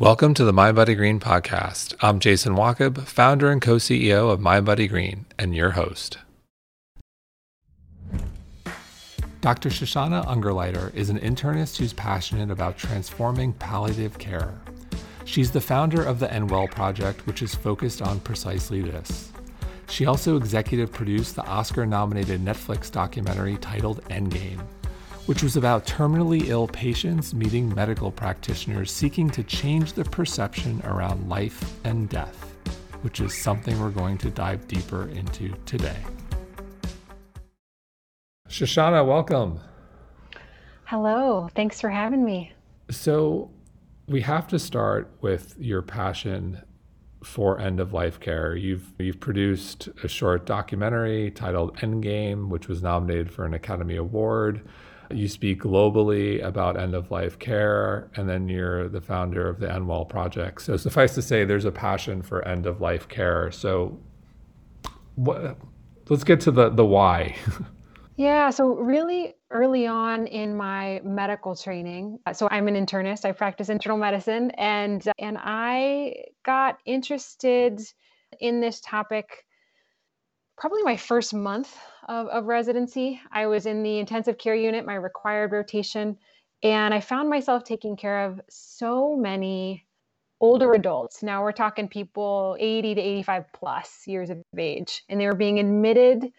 Welcome to the mindbodygreen podcast. I'm Jason Wachob, founder and co-CEO of mindbodygreen, and your host. Dr. Shoshana Ungerleider is an internist who's passionate about transforming palliative care. She's the founder of the End Well Project, which is focused on precisely this. She also executive produced the Oscar-nominated Netflix documentary titled End Game, which was about terminally ill patients meeting medical practitioners seeking to change the perception around life and death, which is something we're going to dive deeper into today. Shoshana, welcome. Hello, thanks for having me. So we have to start with your passion for end-of-life care. You've produced a short documentary titled End Game, which was nominated for an Academy Award. You speak globally about end-of-life care, and then you're the founder of the End Well Project. So suffice to say, there's a passion for end-of-life care. So let's get to the why. Yeah, so really early on in my medical training, so I'm an internist, I practice internal medicine, and I got interested in this topic probably my first month of residency. I was in the intensive care unit, my required rotation, and I found myself taking care of so many older adults. Now we're talking people 80 to 85 plus years of age, and they were being admitted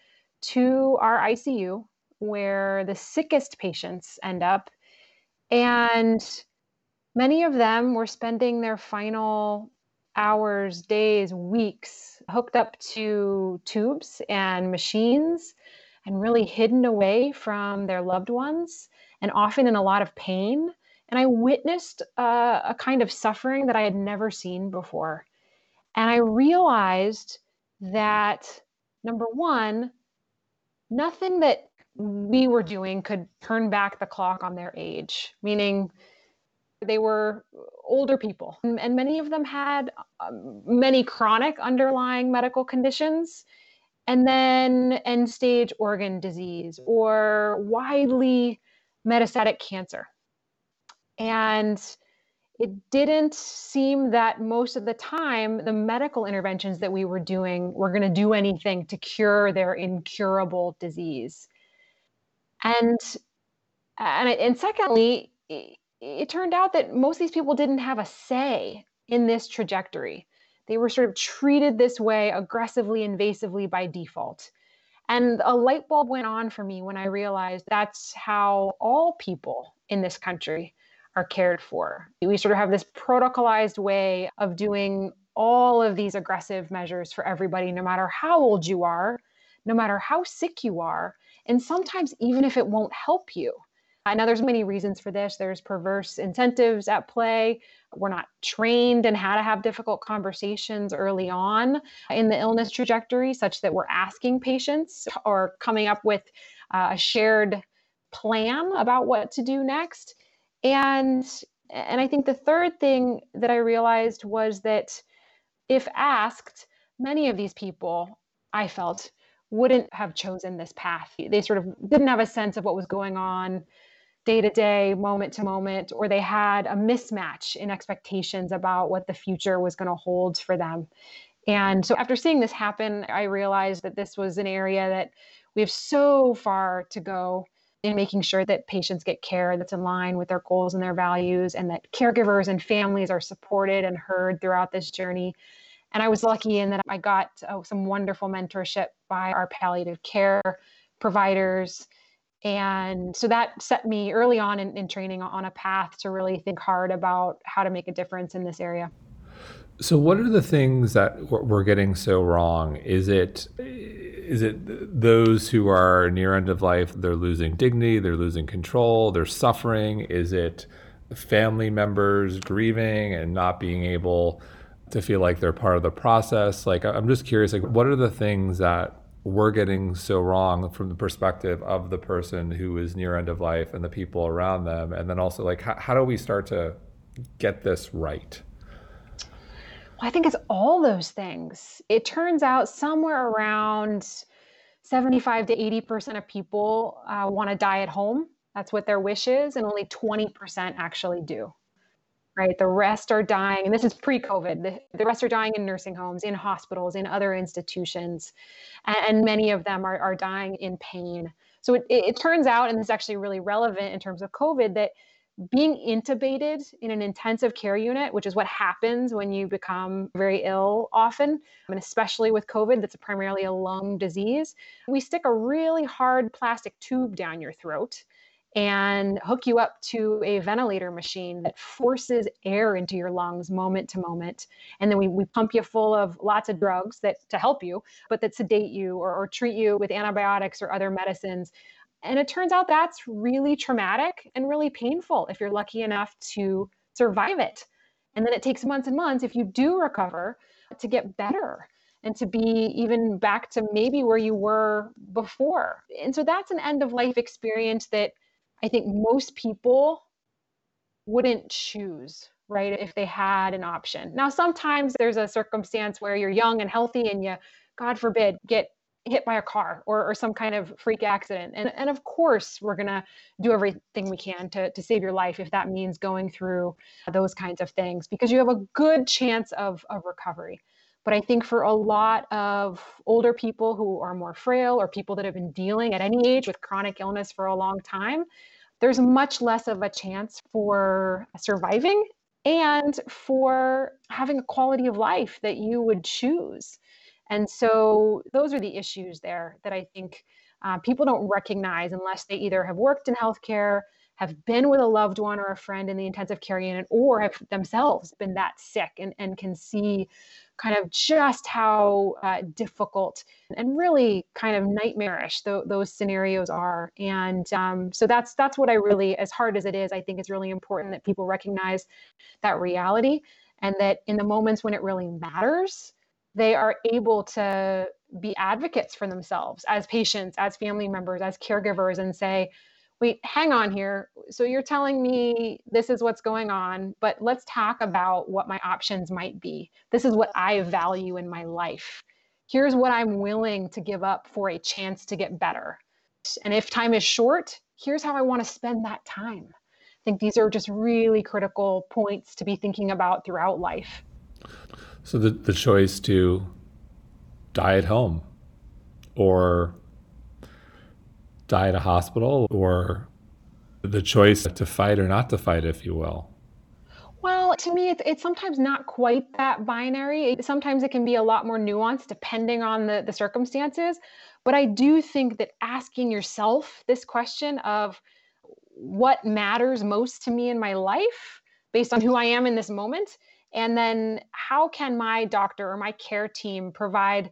to our ICU where the sickest patients end up. And many of them were spending their final hours, days, weeks, hooked up to tubes and machines and really hidden away from their loved ones and often in a lot of pain. And I witnessed a kind of suffering that I had never seen before. And I realized that, number one, nothing that we were doing could turn back the clock on their age, meaning they were older people, and many of them had many chronic underlying medical conditions, and then end-stage organ disease or widely metastatic cancer. And it didn't seem that most of the time the medical interventions that we were doing were going to do anything to cure their incurable disease. And secondly, it turned out that most of these people didn't have a say in this trajectory. They were sort of treated this way aggressively, invasively by default. And a light bulb went on for me when I realized that's how all people in this country are cared for. We sort of have this protocolized way of doing all of these aggressive measures for everybody, no matter how old you are, no matter how sick you are, and sometimes even if it won't help you. I know there's many reasons for this. There's perverse incentives at play. We're not trained in how to have difficult conversations early on in the illness trajectory, such that we're asking patients or coming up with a shared plan about what to do next. And I think the third thing that I realized was that if asked, many of these people, I felt, wouldn't have chosen this path. They sort of didn't have a sense of what was going on day to day, moment to moment, or they had a mismatch in expectations about what the future was going to hold for them. And so after seeing this happen, I realized that this was an area that we have so far to go in making sure that patients get care that's in line with their goals and their values, and that caregivers and families are supported and heard throughout this journey. And I was lucky in that I got some wonderful mentorship by our palliative care providers. And so that set me early on in training on a path to really think hard about how to make a difference in this area. So what are the things that we're getting so wrong? Is it those who are near end of life, they're losing dignity, they're losing control, they're suffering? Is it family members grieving and not being able to feel like they're part of the process? Like, I'm just curious, like, what are the things that we're getting so wrong from the perspective of the person who is near end of life and the people around them? And then also, like, how do we start to get this right? I think it's all those things. It turns out somewhere around 75 to 80% of people want to die at home. That's what their wish is. And only 20% actually do. right? The rest are dying, and this is pre-COVID. The rest are dying in nursing homes, in hospitals, in other institutions, and many of them are dying in pain. So it turns out, and this is actually really relevant in terms of COVID, that being intubated in an intensive care unit, which is what happens when you become very ill often, and especially with COVID, that's primarily a lung disease, we stick a really hard plastic tube down your throat and hook you up to a ventilator machine that forces air into your lungs moment to moment. And then we pump you full of lots of drugs to help you, but that sedate you or treat you with antibiotics or other medicines. And it turns out that's really traumatic and really painful if you're lucky enough to survive it. And then it takes months and months, if you do recover, to get better and to be even back to maybe where you were before. And so that's an end of life experience that I think most people wouldn't choose, right, if they had an option. Now, sometimes there's a circumstance where you're young and healthy and you, God forbid, get hit by a car or some kind of freak accident. And of course, we're going to do everything we can to save your life if that means going through those kinds of things, because you have a good chance of recovery. But I think for a lot of older people who are more frail or people that have been dealing at any age with chronic illness for a long time, there's much less of a chance for surviving and for having a quality of life that you would choose. And so those are the issues there that I think people don't recognize unless they either have worked in healthcare, have been with a loved one or a friend in the intensive care unit, or have themselves been that sick and can see kind of just how difficult and really kind of nightmarish those scenarios are. And so that's what I really, as hard as it is, I think it's really important that people recognize that reality, and that in the moments when it really matters, they are able to be advocates for themselves as patients, as family members, as caregivers, and say, wait, hang on here. So you're telling me this is what's going on, but let's talk about what my options might be. This is what I value in my life. Here's what I'm willing to give up for a chance to get better. And if time is short, here's how I want to spend that time. I think these are just really critical points to be thinking about throughout life. So the choice to die at home or die at a hospital, or the choice to fight or not to fight, if you will? Well, to me, it's sometimes not quite that binary. Sometimes it can be a lot more nuanced depending on the circumstances. But I do think that asking yourself this question of what matters most to me in my life based on who I am in this moment, and then how can my doctor or my care team provide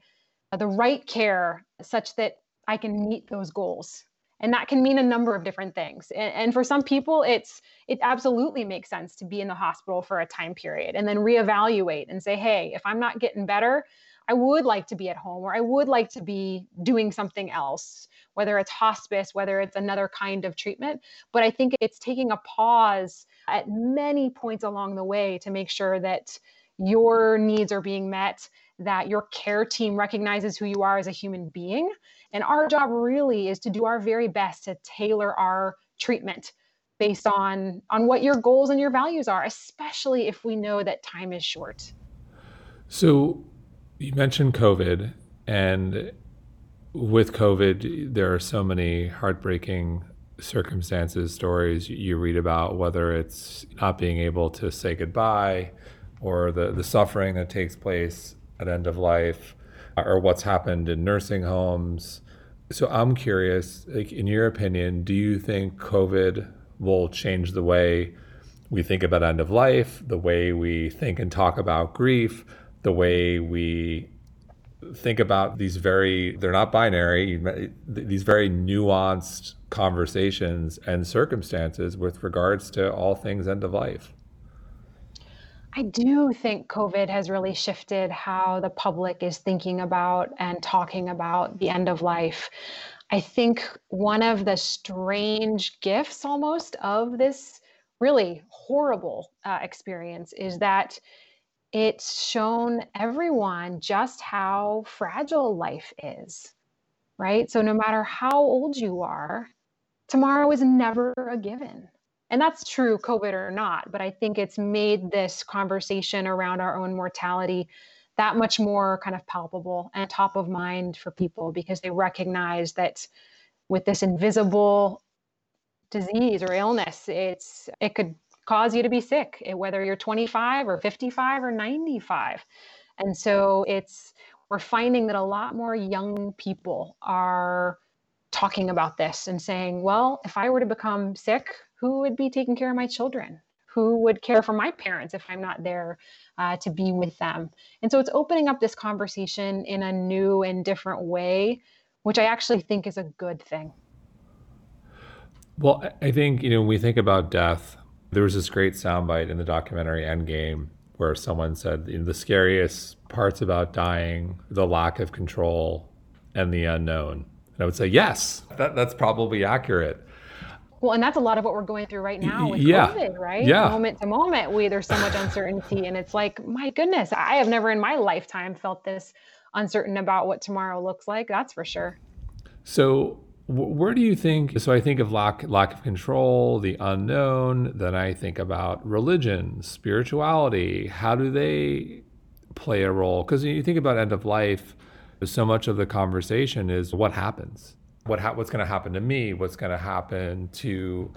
the right care such that I can meet those goals? And that can mean a number of different things. And for some people, it absolutely makes sense to be in the hospital for a time period and then reevaluate and say, hey, if I'm not getting better, I would like to be at home, or I would like to be doing something else, whether it's hospice, whether it's another kind of treatment. But I think it's taking a pause at many points along the way to make sure that your needs are being met, that your care team recognizes who you are as a human being. And our job really is to do our very best to tailor our treatment based on what your goals and your values are, especially if we know that time is short. So you mentioned COVID, and with COVID, there are so many heartbreaking circumstances, stories you read about, whether it's not being able to say goodbye or the suffering that takes place at end of life, or what's happened in nursing homes. So I'm curious, like, in your opinion, do you think COVID will change the way we think about end of life, the way we think and talk about grief, the way we think about these very, they're not binary, these very nuanced conversations and circumstances with regards to all things end of life? I do think COVID has really shifted how the public is thinking about and talking about the end of life. I think one of the strange gifts almost of this really horrible experience is that it's shown everyone just how fragile life is, right? So no matter how old you are, tomorrow is never a given. And that's true, COVID or not, but I think it's made this conversation around our own mortality that much more kind of palpable and top of mind for people, because they recognize that with this invisible disease or illness, it could cause you to be sick, whether you're 25 or 55 or 95. And so we're finding that a lot more young people are talking about this and saying, well, if I were to become sick, who would be taking care of my children? Who would care for my parents if I'm not there to be with them? And so it's opening up this conversation in a new and different way, which I actually think is a good thing. Well, I think, when we think about death, there was this great soundbite in the documentary End Game where someone said, the scariest parts about dying, the lack of control and the unknown. And I would say, yes, that's probably accurate. Well, and that's a lot of what we're going through right now with COVID, right? Yeah. Moment to moment, there's so much uncertainty. And it's like, my goodness, I have never in my lifetime felt this uncertain about what tomorrow looks like, that's for sure. So where do you think, I think of lack of control, the unknown, then I think about religion, spirituality. How do they play a role? Because you think about end of life, so much of the conversation is what happens. What's going to happen to me? What's going to happen to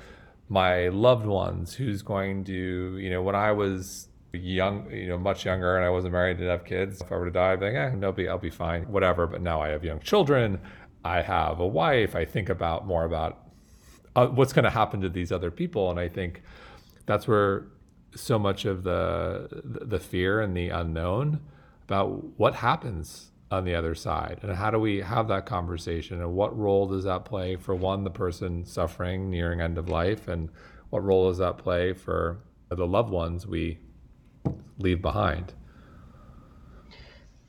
my loved ones? Who's going to, when I was young, much younger, and I wasn't married and didn't have kids, if I were to die, I'd be like, I'll be fine, whatever. But now I have young children. I have a wife. I think about what's going to happen to these other people. And I think that's where so much of the fear and the unknown about what happens on the other side, and how do we have that conversation, and what role does that play for the person suffering, nearing end of life, and what role does that play for the loved ones we leave behind?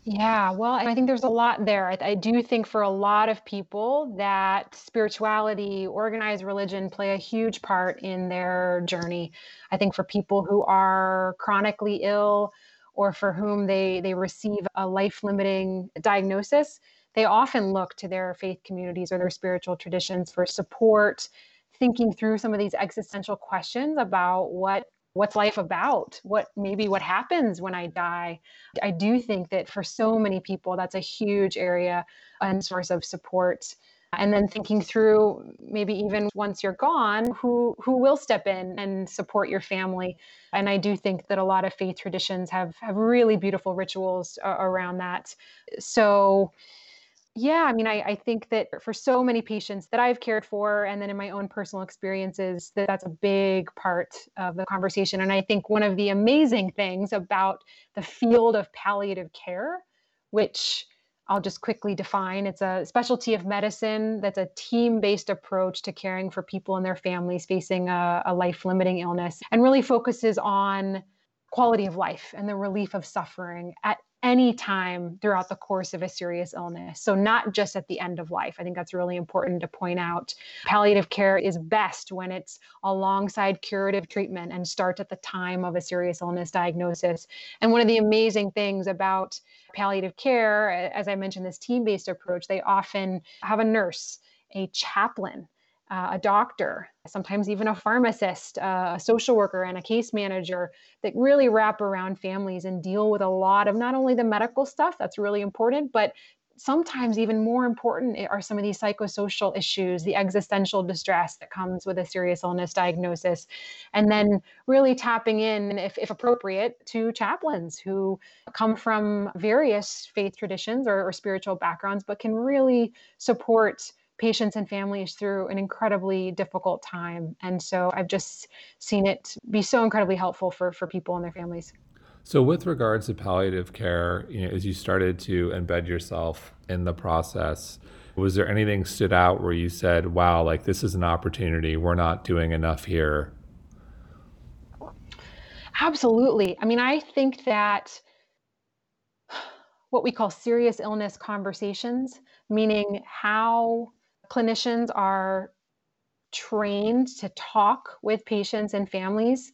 Yeah, well, I think there's a lot there. I do think for a lot of people that spirituality, organized religion play a huge part in their journey. I think for people who are chronically ill, or for whom they receive a life-limiting diagnosis, they often look to their faith communities or their spiritual traditions for support, thinking through some of these existential questions about what's life about, what happens when I die. I do think that for so many people, that's a huge area and source of support. And then thinking through, maybe even once you're gone, who will step in and support your family. And I do think that a lot of faith traditions have really beautiful rituals around that. So yeah, I think that for so many patients that I've cared for, and then in my own personal experiences, that's a big part of the conversation. And I think one of the amazing things about the field of palliative care, which I'll just quickly define. It's a specialty of medicine that's a team-based approach to caring for people and their families facing a life-limiting illness, and really focuses on quality of life and the relief of suffering at any time throughout the course of a serious illness. So not just at the end of life. I think that's really important to point out. Palliative care is best when it's alongside curative treatment and starts at the time of a serious illness diagnosis. And one of the amazing things about palliative care, as I mentioned, this team-based approach, they often have a nurse, a chaplain, a doctor, sometimes even a pharmacist, a social worker, and a case manager that really wrap around families and deal with a lot of not only the medical stuff that's really important, but sometimes even more important are some of these psychosocial issues, the existential distress that comes with a serious illness diagnosis. And then really tapping in, if appropriate, to chaplains who come from various faith traditions or spiritual backgrounds, but can really support patients and families through an incredibly difficult time. And so I've just seen it be so incredibly helpful for people and their families. So with regards to palliative care, as you started to embed yourself in the process, was there anything stood out where you said, wow, this is an opportunity, we're not doing enough here? Absolutely. I think that what we call serious illness conversations, meaning how clinicians are trained to talk with patients and families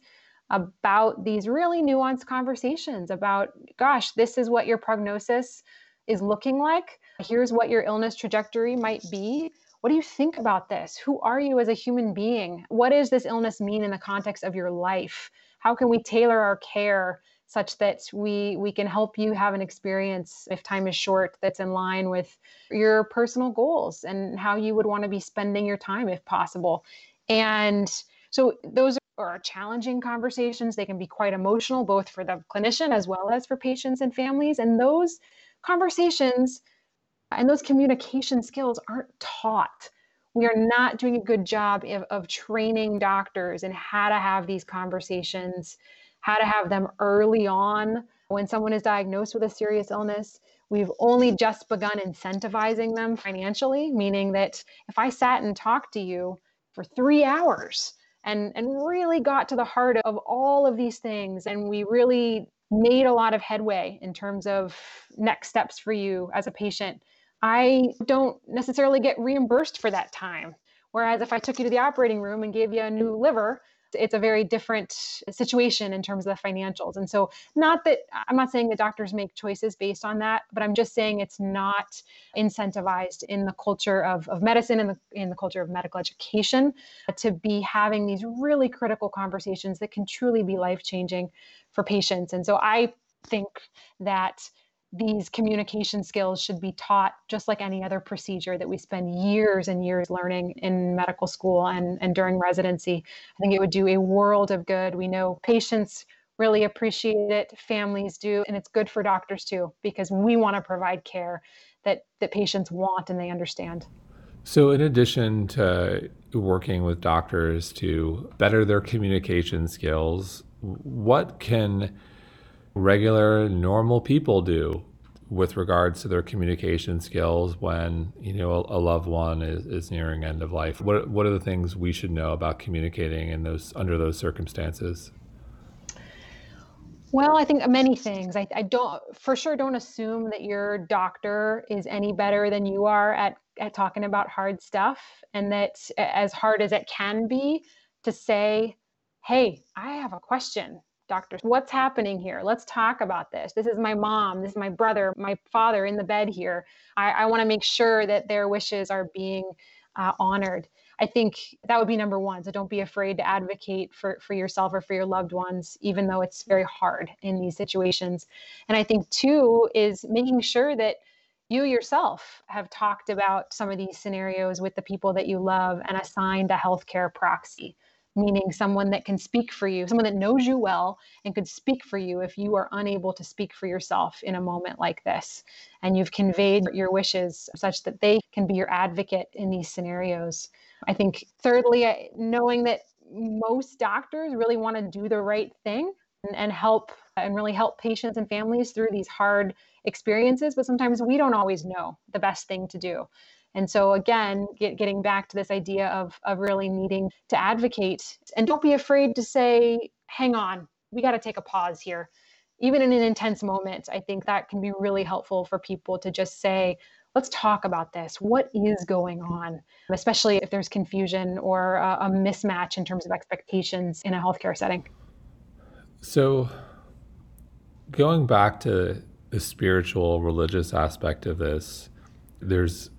about these really nuanced conversations about, gosh, this is what your prognosis is looking like. Here's what your illness trajectory might be. What do you think about this? Who are you as a human being? What does this illness mean in the context of your life? How can we tailor our care such that we can help you have an experience, if time is short, that's in line with your personal goals and how you would want to be spending your time if possible? And so those are challenging conversations. They can be quite emotional, both for the clinician as well as for patients and families. And those conversations and those communication skills aren't taught. We are not doing a good job of training doctors in how to have these conversations, how to have them early on when someone is diagnosed with a serious illness. We've only just begun incentivizing them financially, meaning that if I sat and talked to you for 3 hours and really got to the heart of all of these things, and we really made a lot of headway in terms of next steps for you as a patient, I don't necessarily get reimbursed for that time. Whereas if I took you to the operating room and gave you a new liver, it's a very different situation in terms of the financials. And so I'm not saying that doctors make choices based on that, but I'm just saying it's not incentivized in the culture of medicine and in the culture of medical education to be having these really critical conversations that can truly be life-changing for patients. And so I think that these communication skills should be taught just like any other procedure that we spend years and years learning in medical school and during residency. I think it would do a world of good. We know patients really appreciate it, families do, and it's good for doctors too, because we want to provide care that patients want and they understand. So in addition to working with doctors to better their communication skills, what can regular, normal people do with regards to their communication skills when, a loved one is nearing end of life? What are the things we should know about communicating under those circumstances? Well, I think many things. I don't assume that your doctor is any better than you are at talking about hard stuff, and that as hard as it can be to say, hey, I have a question. Doctors, what's happening here? Let's talk about this. This is my mom. This is my brother, my father in the bed here. I want to make sure that their wishes are being honored. I think that would be number one. So don't be afraid to advocate for yourself or for your loved ones, even though it's very hard in these situations. And I think two is making sure that you yourself have talked about some of these scenarios with the people that you love and assigned a healthcare proxy, meaning someone that can speak for you, someone that knows you well and could speak for you if you are unable to speak for yourself in a moment like this. And you've conveyed your wishes such that they can be your advocate in these scenarios. I think thirdly, knowing that most doctors really want to do the right thing and help and really help patients and families through these hard experiences, but sometimes we don't always know the best thing to do. And so again, getting back to this idea of really needing to advocate, and don't be afraid to say, hang on, we got to take a pause here. Even in an intense moment, I think that can be really helpful for people to just say, let's talk about this. What is going on? Especially if there's confusion or a mismatch in terms of expectations in a healthcare setting. So going back to the spiritual, religious aspect of this, there's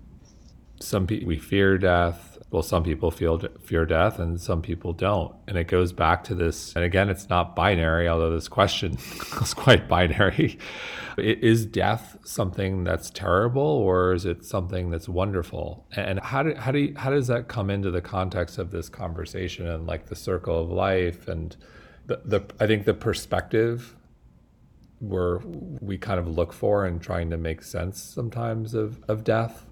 some people, we fear death. Well, some people fear death and some people don't. And it goes back to this. And again, it's not binary, although this question is quite binary. Is death something that's terrible, or is it something that's wonderful? And how does that come into the context of this conversation and like the circle of life and I think the perspective where we kind of look for and trying to make sense sometimes of death?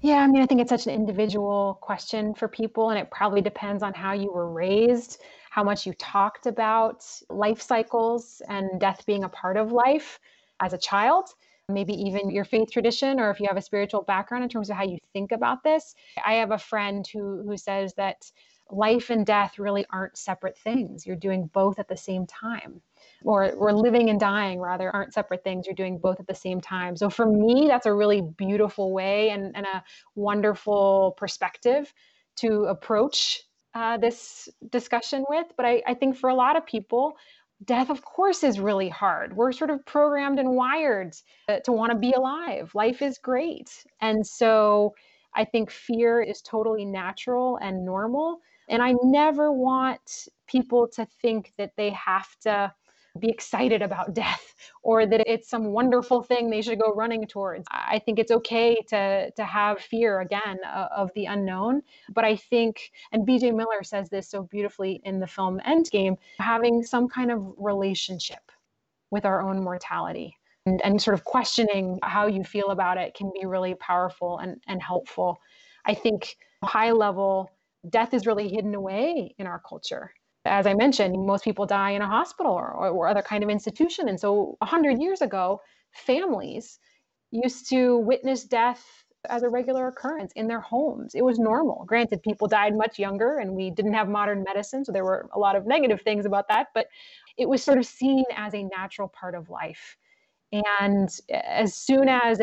Yeah, I mean, I think it's such an individual question for people, and it probably depends on how you were raised, how much you talked about life cycles and death being a part of life as a child, maybe even your faith tradition, or if you have a spiritual background in terms of how you think about this. I have a friend who says that life and death really aren't separate things. You're doing both at the same time. Or living and dying, rather, aren't separate things. You're doing both at the same time. So for me, that's a really beautiful way and a wonderful perspective to approach this discussion with. But I think for a lot of people, death, of course, is really hard. We're sort of programmed and wired to want to be alive. Life is great. And so I think fear is totally natural and normal. And I never want people to think that they have to be excited about death or that it's some wonderful thing they should go running towards. I think it's okay to have fear again of the unknown. But I think, and BJ Miller says this so beautifully in the film End Game, having some kind of relationship with our own mortality and sort of questioning how you feel about it can be really powerful and helpful. I think high level, death is really hidden away in our culture. As I mentioned, most people die in a hospital or other kind of institution. And so 100 years ago, families used to witness death as a regular occurrence in their homes. It was normal. Granted, people died much younger and we didn't have modern medicine. So there were a lot of negative things about that, but it was sort of seen as a natural part of life. And as soon as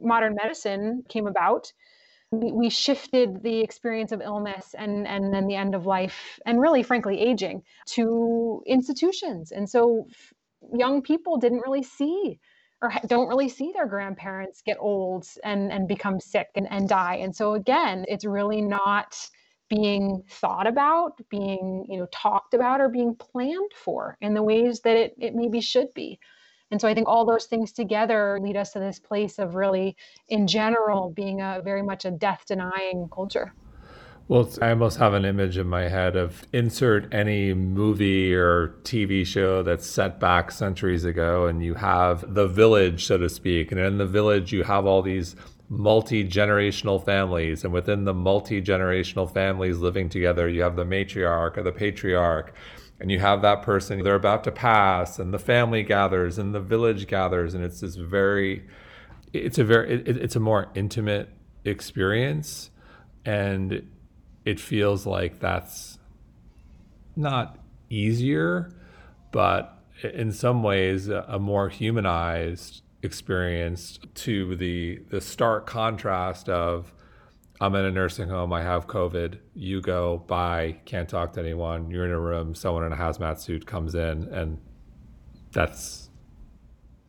modern medicine came about, we shifted the experience of illness and then the end of life and really, frankly, aging to institutions. And so young people didn't really see or don't really see their grandparents get old and become sick and die. And so again, it's really not being thought about, being talked about or being planned for in the ways that it maybe should be. And so I think all those things together lead us to this place of really, in general, being a very much a death-denying culture. Well, I almost have an image in my head of insert any movie or TV show that's set back centuries ago, and you have the village, so to speak. And in the village, you have all these multi-generational families. And within the multi-generational families living together, you have the matriarch or the patriarch. And you have that person, they're about to pass, and the family gathers and the village gathers. And it's this it's a more intimate experience. And it feels like that's not easier, but in some ways a more humanized experience to the stark contrast of, I'm in a nursing home, I have COVID, you go, bye, can't talk to anyone, you're in a room, someone in a hazmat suit comes in, and that's...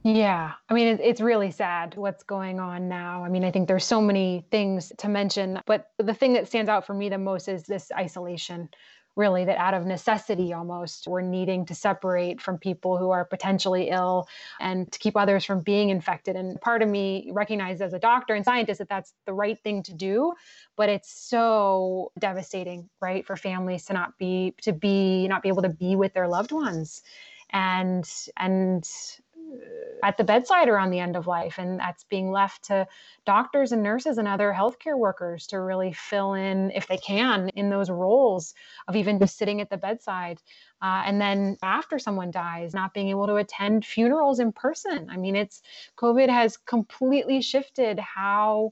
Yeah, I mean, it's really sad what's going on now. I mean, I think there's so many things to mention, but the thing that stands out for me the most is this isolation, really, that out of necessity almost, we're needing to separate from people who are potentially ill and to keep others from being infected. And part of me recognized as a doctor and scientist that that's the right thing to do, but it's so devastating, right? For families to not be able to be with their loved ones and at the bedside or on the end of life. And that's being left to doctors and nurses and other healthcare workers to really fill in, if they can, in those roles of even just sitting at the bedside. And then after someone dies, not being able to attend funerals in person. I mean, COVID has completely shifted how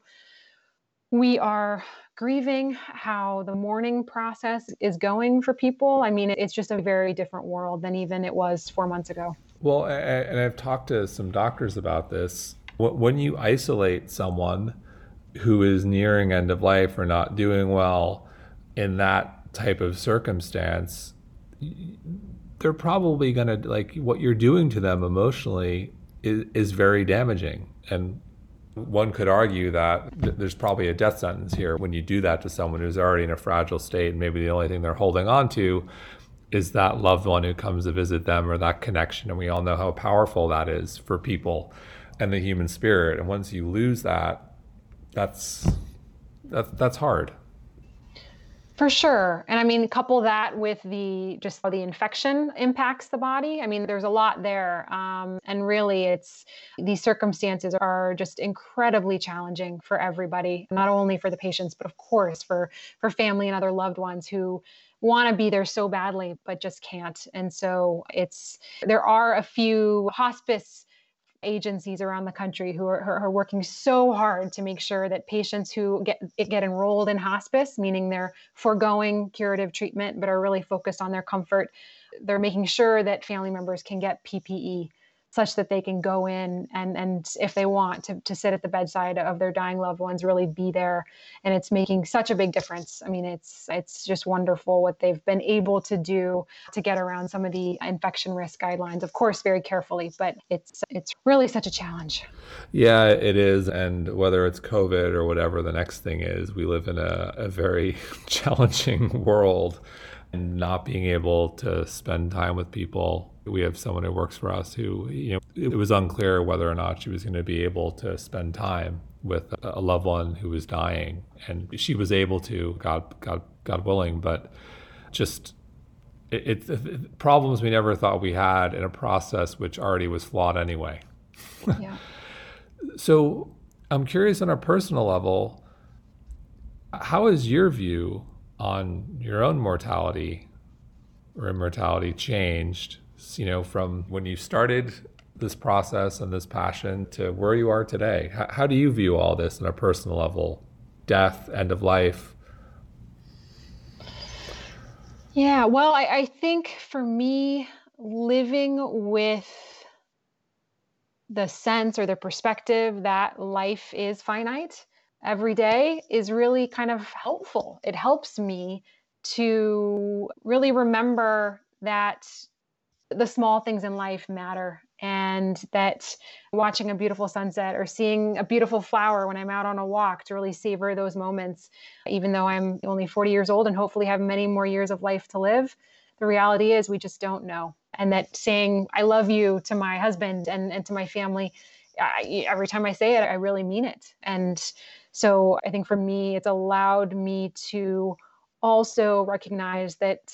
we are grieving, how the mourning process is going for people. I mean, it's just a very different world than even it was 4 months ago. Well, and I've talked to some doctors about this. When you isolate someone who is nearing end of life or not doing well in that type of circumstance, they're probably going to, like, what you're doing to them emotionally is very damaging. And one could argue that there's probably a death sentence here when you do that to someone who's already in a fragile state, and maybe the only thing they're holding on to is that loved one who comes to visit them or that connection. And we all know how powerful that is for people and the human spirit. And once you lose that, that's hard. For sure. And I mean, couple that with just how the infection impacts the body. I mean, there's a lot there. And really, these circumstances are just incredibly challenging for everybody, not only for the patients, but of course, for family and other loved ones who want to be there so badly, but just can't. And so there are a few hospice agencies around the country who are working so hard to make sure that patients who get enrolled in hospice, meaning they're foregoing curative treatment, but are really focused on their comfort, they're making sure that family members can get PPE such that they can go in and if they want to sit at the bedside of their dying loved ones, really be there. And it's making such a big difference. I mean, it's just wonderful what they've been able to do to get around some of the infection risk guidelines, of course, very carefully, but it's really such a challenge. Yeah, it is. And whether it's COVID or whatever the next thing is, we live in a very challenging world. And not being able to spend time with people. We have someone who works for us who, you know, it was unclear whether or not she was going to be able to spend time with a loved one who was dying. And she was able to, God willing, but just it problems we never thought we had in a process which already was flawed anyway. Yeah. So I'm curious on a personal level, how is your view on your own mortality or immortality changed, you know, from when you started this process and this passion to where you are today? How do you view all this on a personal level? Death, end of life? Yeah, well, I think for me, living with the sense or the perspective that life is finite every day is really kind of helpful. It helps me to really remember that the small things in life matter, and that watching a beautiful sunset or seeing a beautiful flower when I'm out on a walk, to really savor those moments, even though I'm only 40 years old and hopefully have many more years of life to live. The reality is we just don't know. And that saying, I love you, to my husband and to my family, every time I say it, I really mean it. And so I think for me, it's allowed me to also recognize that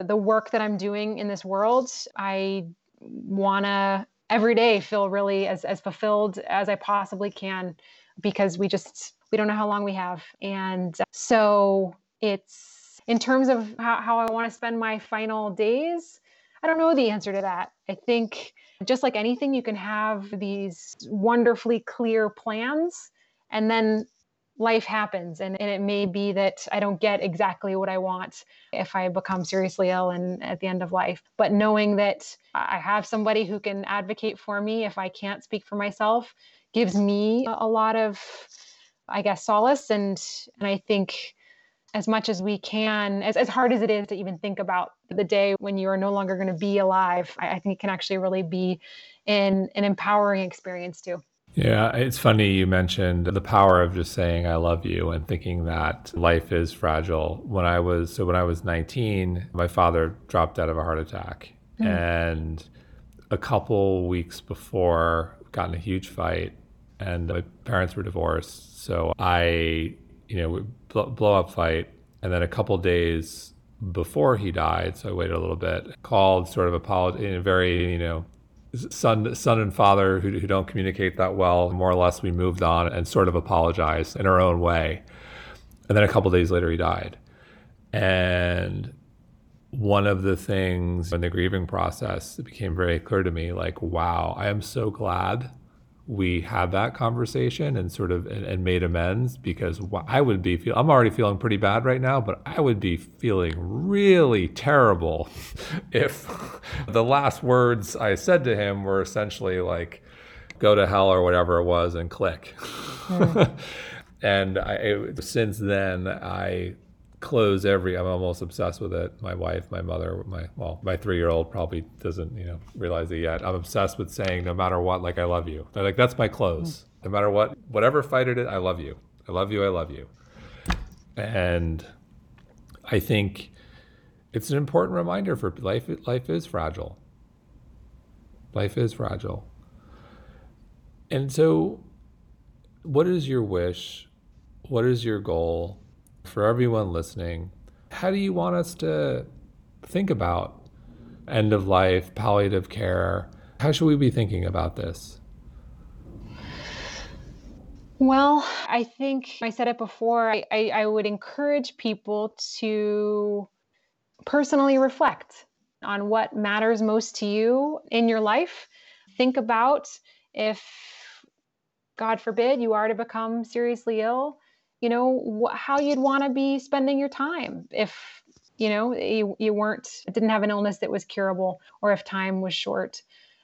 the work that I'm doing in this world, I want to every day feel really as fulfilled as I possibly can, because we don't know how long we have. And so it's in terms of how I want to spend my final days, I don't know the answer to that. I think just like anything, you can have these wonderfully clear plans, and then life happens. And it may be that I don't get exactly what I want if I become seriously ill and at the end of life. But knowing that I have somebody who can advocate for me if I can't speak for myself gives me a lot of, I guess, solace. And I think as much as we can, as hard as it is to even think about the day when you are no longer going to be alive, I think it can actually really be an empowering experience too. Yeah, it's funny you mentioned the power of just saying I love you and thinking that life is fragile. When I was 19, my father dropped out of a heart attack. Mm-hmm. And a couple weeks before, got in a huge fight, and my parents were divorced. So blow up fight. And then a couple days before he died, so I waited a little bit, called, sort of apologized, in a very, son and father who don't communicate that well, more or less we moved on and sort of apologized in our own way. And then a couple days later, he died. And one of the things in the grieving process, it became very clear to me, like, wow, I am so glad we had that conversation and sort of and made amends, because I'm already feeling pretty bad right now, but I would be feeling really terrible if the last words I said to him were essentially like, go to hell or whatever it was and click. Mm. And since then, I close I'm almost obsessed with it. My wife, my mother, my 3-year-old probably doesn't, realize it yet. I'm obsessed with saying, no matter what, like, I love you. They're like, that's my close. No matter what, whatever fight it is, I love you. I love you. I love you. And I think it's an important reminder for life. Life is fragile. Life is fragile. And so what is your wish? What is your goal? For everyone listening, how do you want us to think about end of life, palliative care? How should we be thinking about this? Well, I think I said it before, I would encourage people to personally reflect on what matters most to you in your life. Think about if, God forbid, you are to become seriously ill, how you'd want to be spending your time if, you didn't have an illness that was curable, or if time was short.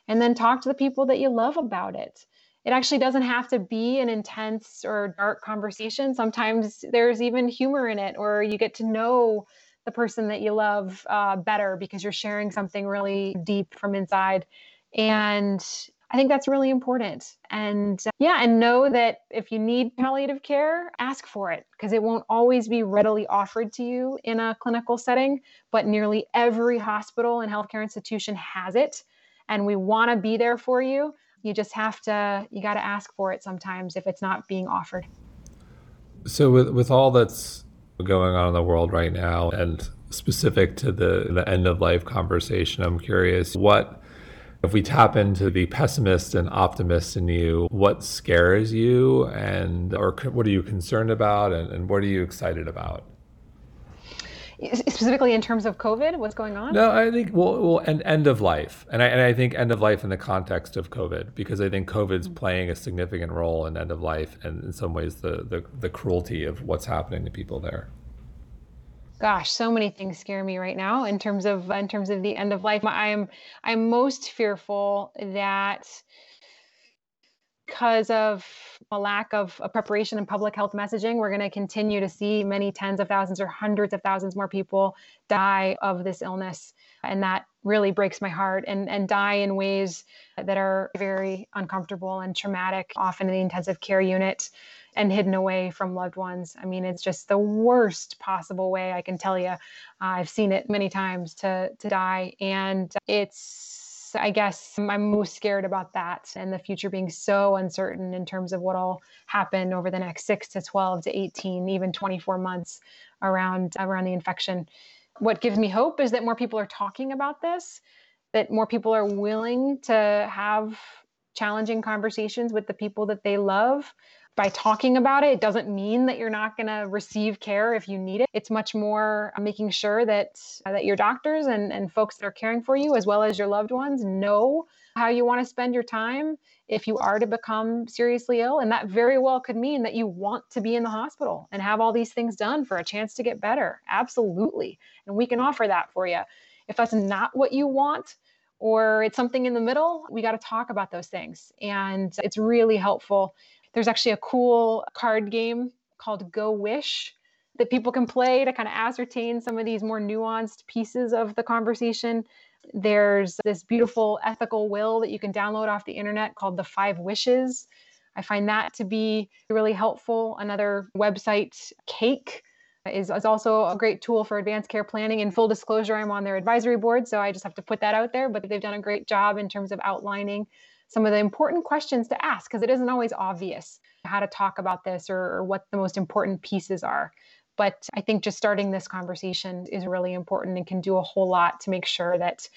and then talk to the people that you love about it. It actually doesn't have to be an intense or dark conversation. Sometimes there's even humor in it, or you get to know the person that you love better because you're sharing something really deep from inside. And I think that's really important. And and know that if you need palliative care, ask for it, because it won't always be readily offered to you in a clinical setting, but nearly every hospital and healthcare institution has it. And we want to be there for you. You just have to, you got to ask for it sometimes if it's not being offered. So with all that's going on in the world right now, and specific to the end of life conversation, I'm curious, what, if we tap into the pessimist and optimist in you, what scares you, and or what are you concerned about, and what are you excited about? Specifically in terms of COVID, what's going on? No, I think end of life. And I think end of life in the context of COVID, because I think COVID's playing a significant role in end of life, and in some ways the cruelty of what's happening to people there. Gosh, so many things scare me right now in terms of the end of life. I'm most fearful that because of a lack of preparation and public health messaging, we're going to continue to see many tens of thousands or hundreds of thousands more people die of this illness. And that really breaks my heart, and die in ways that are very uncomfortable and traumatic, often in the intensive care unit and hidden away from loved ones. I mean, it's just the worst possible way, I can tell you. I've seen it many times to die. And it's, I guess I'm most scared about that, and the future being so uncertain in terms of what'll happen over the next 6 to 12 to 18, even 24 months around the infection. What gives me hope is that more people are talking about this, that more people are willing to have challenging conversations with the people that they love. By talking about it, it doesn't mean that you're not going to receive care if you need it. It's much more making sure that your doctors and folks that are caring for you, as well as your loved ones, know how you want to spend your time if you are to become seriously ill. And that very well could mean that you want to be in the hospital and have all these things done for a chance to get better. Absolutely. And we can offer that for you. If that's not what you want, or it's something in the middle, we got to talk about those things. And it's really helpful. There's actually a cool card game called Go Wish that people can play to kind of ascertain some of these more nuanced pieces of the conversation. There's this beautiful ethical will that you can download off the internet called the 5 Wishes. I find that to be really helpful. Another website, Cake, is also a great tool for advanced care planning. In full disclosure, I'm on their advisory board, so I just have to put that out there. But they've done a great job in terms of outlining some of the important questions to ask, because it isn't always obvious how to talk about this or what the most important pieces are. But I think just starting this conversation is really important and can do a whole lot to make sure that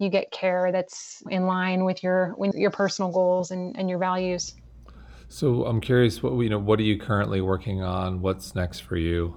you get care that's in line with your personal goals and your values. So I'm curious, what are you currently working on? What's next for you?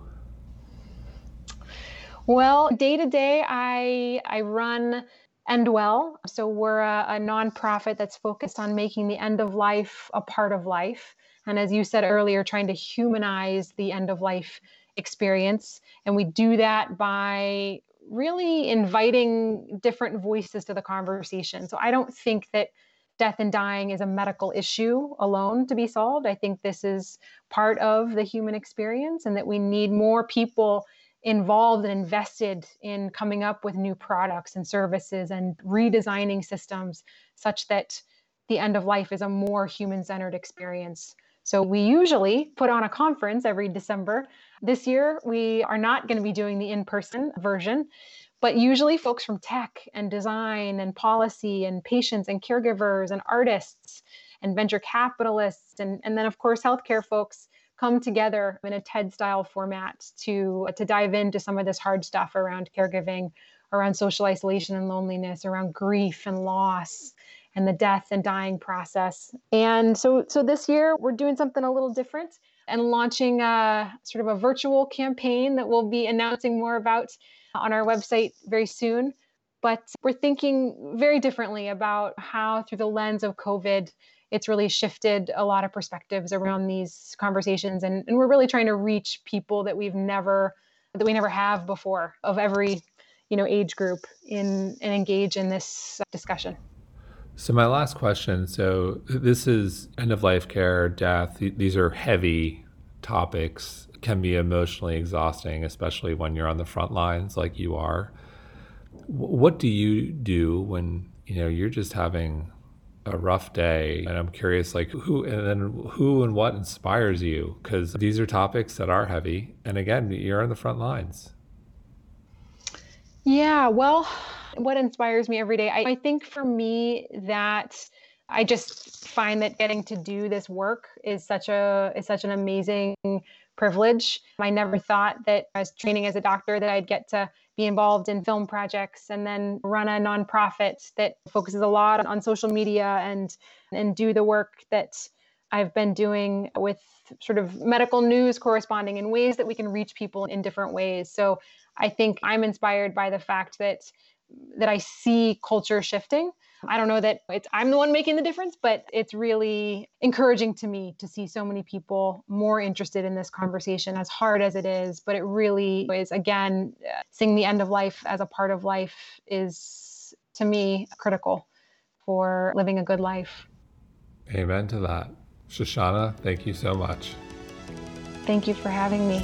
Well, day to day, I run End Well. So we're a nonprofit that's focused on making the end of life a part of life. And as you said earlier, trying to humanize the end of life experience. And we do that by really inviting different voices to the conversation. So I don't think that death and dying is a medical issue alone to be solved. I think this is part of the human experience, and that we need more people involved and invested in coming up with new products and services and redesigning systems such that the end of life is a more human-centered experience. So we usually put on a conference every December. This year, we are not going to be doing the in-person version, but usually folks from tech and design and policy and patients and caregivers and artists and venture capitalists and then, of course, healthcare folks come together in a TED-style format to dive into some of this hard stuff around caregiving, around social isolation and loneliness, around grief and loss, and the death and dying process. And so this year, we're doing something a little different and launching a sort of a virtual campaign that we'll be announcing more about on our website very soon. But we're thinking very differently about how, through the lens of COVID, it's really shifted a lot of perspectives around these conversations. And we're really trying to reach people that we never have before, of every age group, and engage in this discussion. So my last question, so this is end of life care, death. These are heavy topics, can be emotionally exhausting, especially when you're on the front lines like you are. What do you do when, you know, you're just having a rough day? And I'm curious, like, who and what inspires you? Because these are topics that are heavy. And again, you're on the front lines. Yeah, well, what inspires me every day? I think for me that I just find that getting to do this work is such an amazing privilege. I never thought that I was training as a doctor that I'd get to be involved in film projects and then run a nonprofit that focuses a lot on social media and do the work that I've been doing with sort of medical news corresponding in ways that we can reach people in different ways. So I think I'm inspired by the fact that I see culture shifting. I don't know that I'm the one making the difference, but it's really encouraging to me to see so many people more interested in this conversation, as hard as it is. But it really is, again, seeing the end of life as a part of life is, to me, critical for living a good life. Amen to that. Shoshana, thank you so much. Thank you for having me.